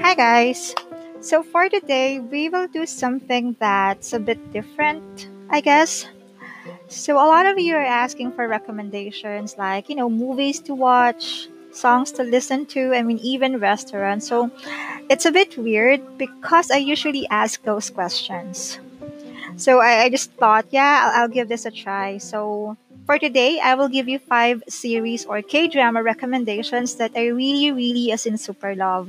Hi guys! So for today, we will do something that's a bit different, I guess. So a lot of you are asking for recommendations like, movies to watch, songs to listen to, even restaurants. So it's a bit weird because I usually ask those questions. So I just thought, I'll give this a try. So for today, I will give you 5 series or K-drama recommendations that I really super love.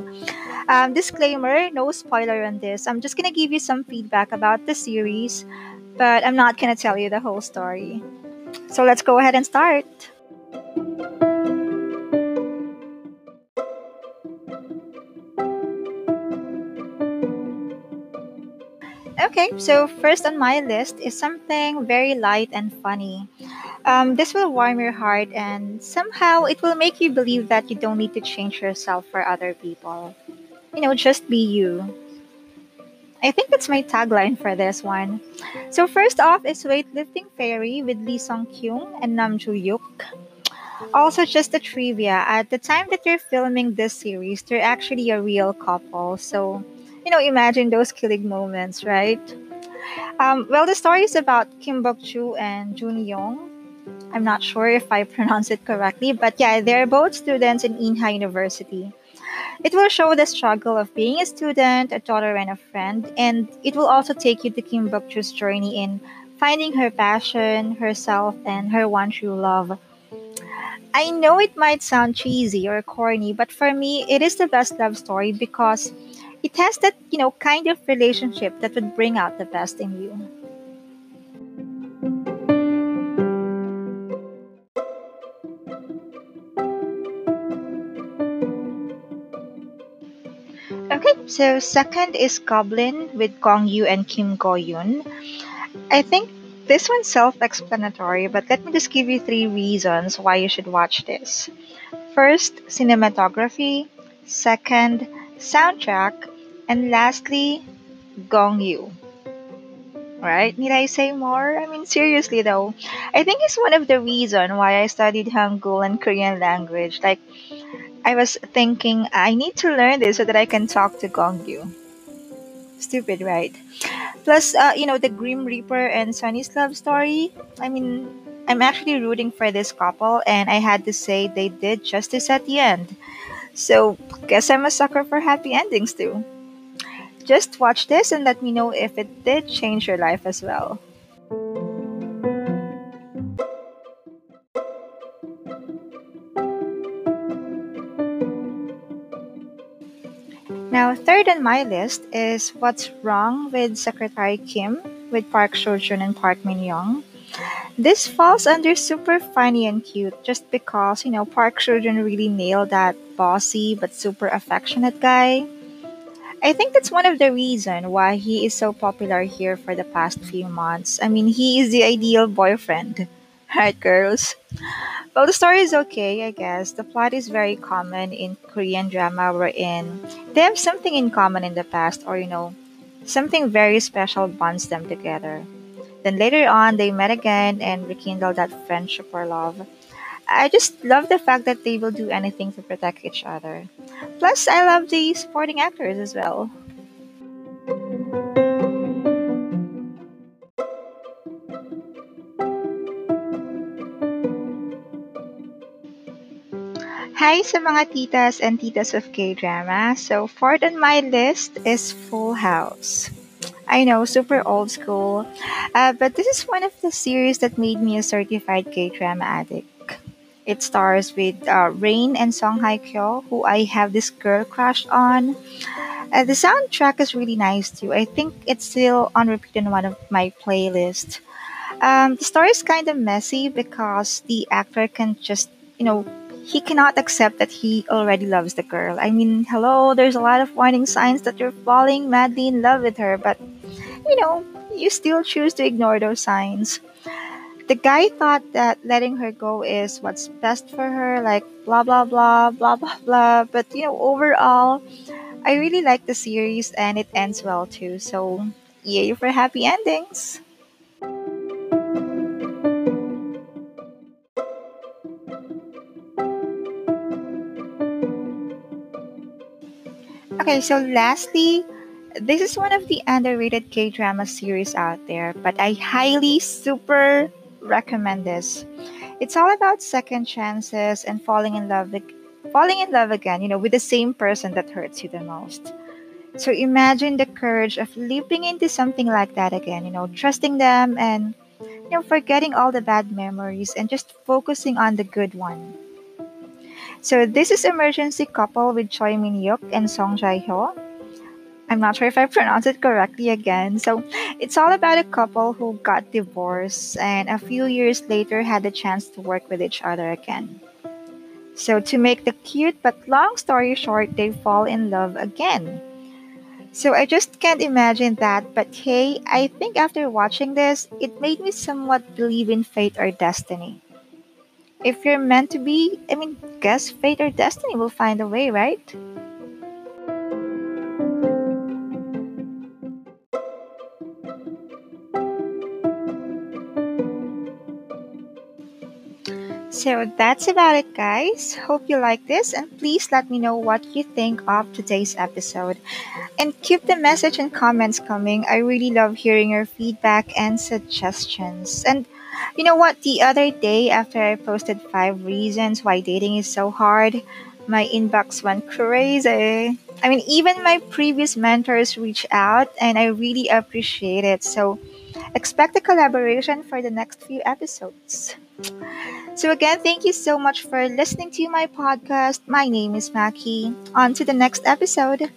Disclaimer, no spoiler on this. I'm just gonna give you some feedback about the series, but I'm not gonna tell you the whole story. So let's go ahead and start. Okay, so first on my list is something very light and funny. This will warm your heart and somehow it will make you believe that you don't need to change yourself for other people. Just be you. I think that's my tagline for this one. So first off is Weightlifting Fairy with Lee Sung-kyung and Nam Joo-hyuk. Also, just a trivia, at the time that they're filming this series, they're actually a real couple. So imagine those killing moments, right? Well, the story is about Kim Bok Joo and Jun Young. I'm not sure if I pronounce it correctly, but they're both students in Inha University. It will show the struggle of being a student, a daughter, and a friend, and it will also take you to Kim Bok Joo's journey in finding her passion, herself, and her one true love. I know it might sound cheesy or corny, but for me, it is the best love story because it has that, kind of relationship that would bring out the best in you. Okay, so second is Goblin with Gong Yu and Kim Go Eun. I think this one's self-explanatory, but let me just give you 3 reasons why you should watch this. First, cinematography. Second, soundtrack, and lastly, Gong Yu. Right? Need I say more? Seriously though, I think it's one of the reasons why I studied Hangul and Korean language. Like, I was thinking, I need to learn this so that I can talk to Gong Yu. Stupid, right? Plus, the Grim Reaper and Sunny's love story. I'm actually rooting for this couple, and I had to say they did justice at the end. So, guess I'm a sucker for happy endings too. Just watch this and let me know if it did change your life as well. Now, third on my list is What's Wrong with Secretary Kim with Park Seo-joon and Park Min-young. This falls under super funny and cute just because, Park Seo-joon really nailed that bossy but super affectionate guy. I think that's one of the reasons why he is so popular here for the past few months. He is the ideal boyfriend. Right, girls? Well, the story is okay, I guess. The plot is very common in Korean drama wherein they have something in common in the past or, something very special bonds them together. Then later on, they met again and rekindled that friendship or love. I just love the fact that they will do anything to protect each other. Plus, I love the supporting actors as well. Hi sa mga titas and titas of K-drama. So, fourth on my list is Full House. I know, super old school, but this is one of the series that made me a certified K-drama addict. It stars with Rain and Song Hye-kyo, who I have this girl crush on. The soundtrack is really nice too. I think it's still on repeat in one of my playlists. The story is kind of messy because the actor can just, he cannot accept that he already loves the girl. Hello, there's a lot of warning signs that you're falling madly in love with her, but, you still choose to ignore those signs. The guy thought that letting her go is what's best for her, like blah, blah, blah, blah, blah, blah. But, overall, I really like the series and it ends well too. So, yay for happy endings! Okay, so lastly, this is one of the underrated K-drama series out there, but I highly super recommend this. It's all about second chances and falling in love again, with the same person that hurts you the most. So imagine the courage of leaping into something like that again, trusting them and, forgetting all the bad memories and just focusing on the good one. So this is Emergency Couple with Choi Min-hyuk and Song Jae-hyo. I'm not sure if I pronounced it correctly again. So it's all about a couple who got divorced and a few years later had the chance to work with each other again. So to make the cute but long story short, they fall in love again. So I just can't imagine that, but hey, I think after watching this, it made me somewhat believe in fate or destiny. If you're meant to be, guess fate or destiny will find a way, right? So that's about it, guys. Hope you like this, and please let me know what you think of today's episode. And keep the message and comments coming. I really love hearing your feedback and suggestions. And you know what? The other day, after I posted 5 reasons why dating is so hard, my inbox went crazy. Even my previous mentors reached out, and I really appreciate it. So expect a collaboration for the next few episodes. So again, thank you so much for listening to my podcast. My name is Maki. On to the next episode.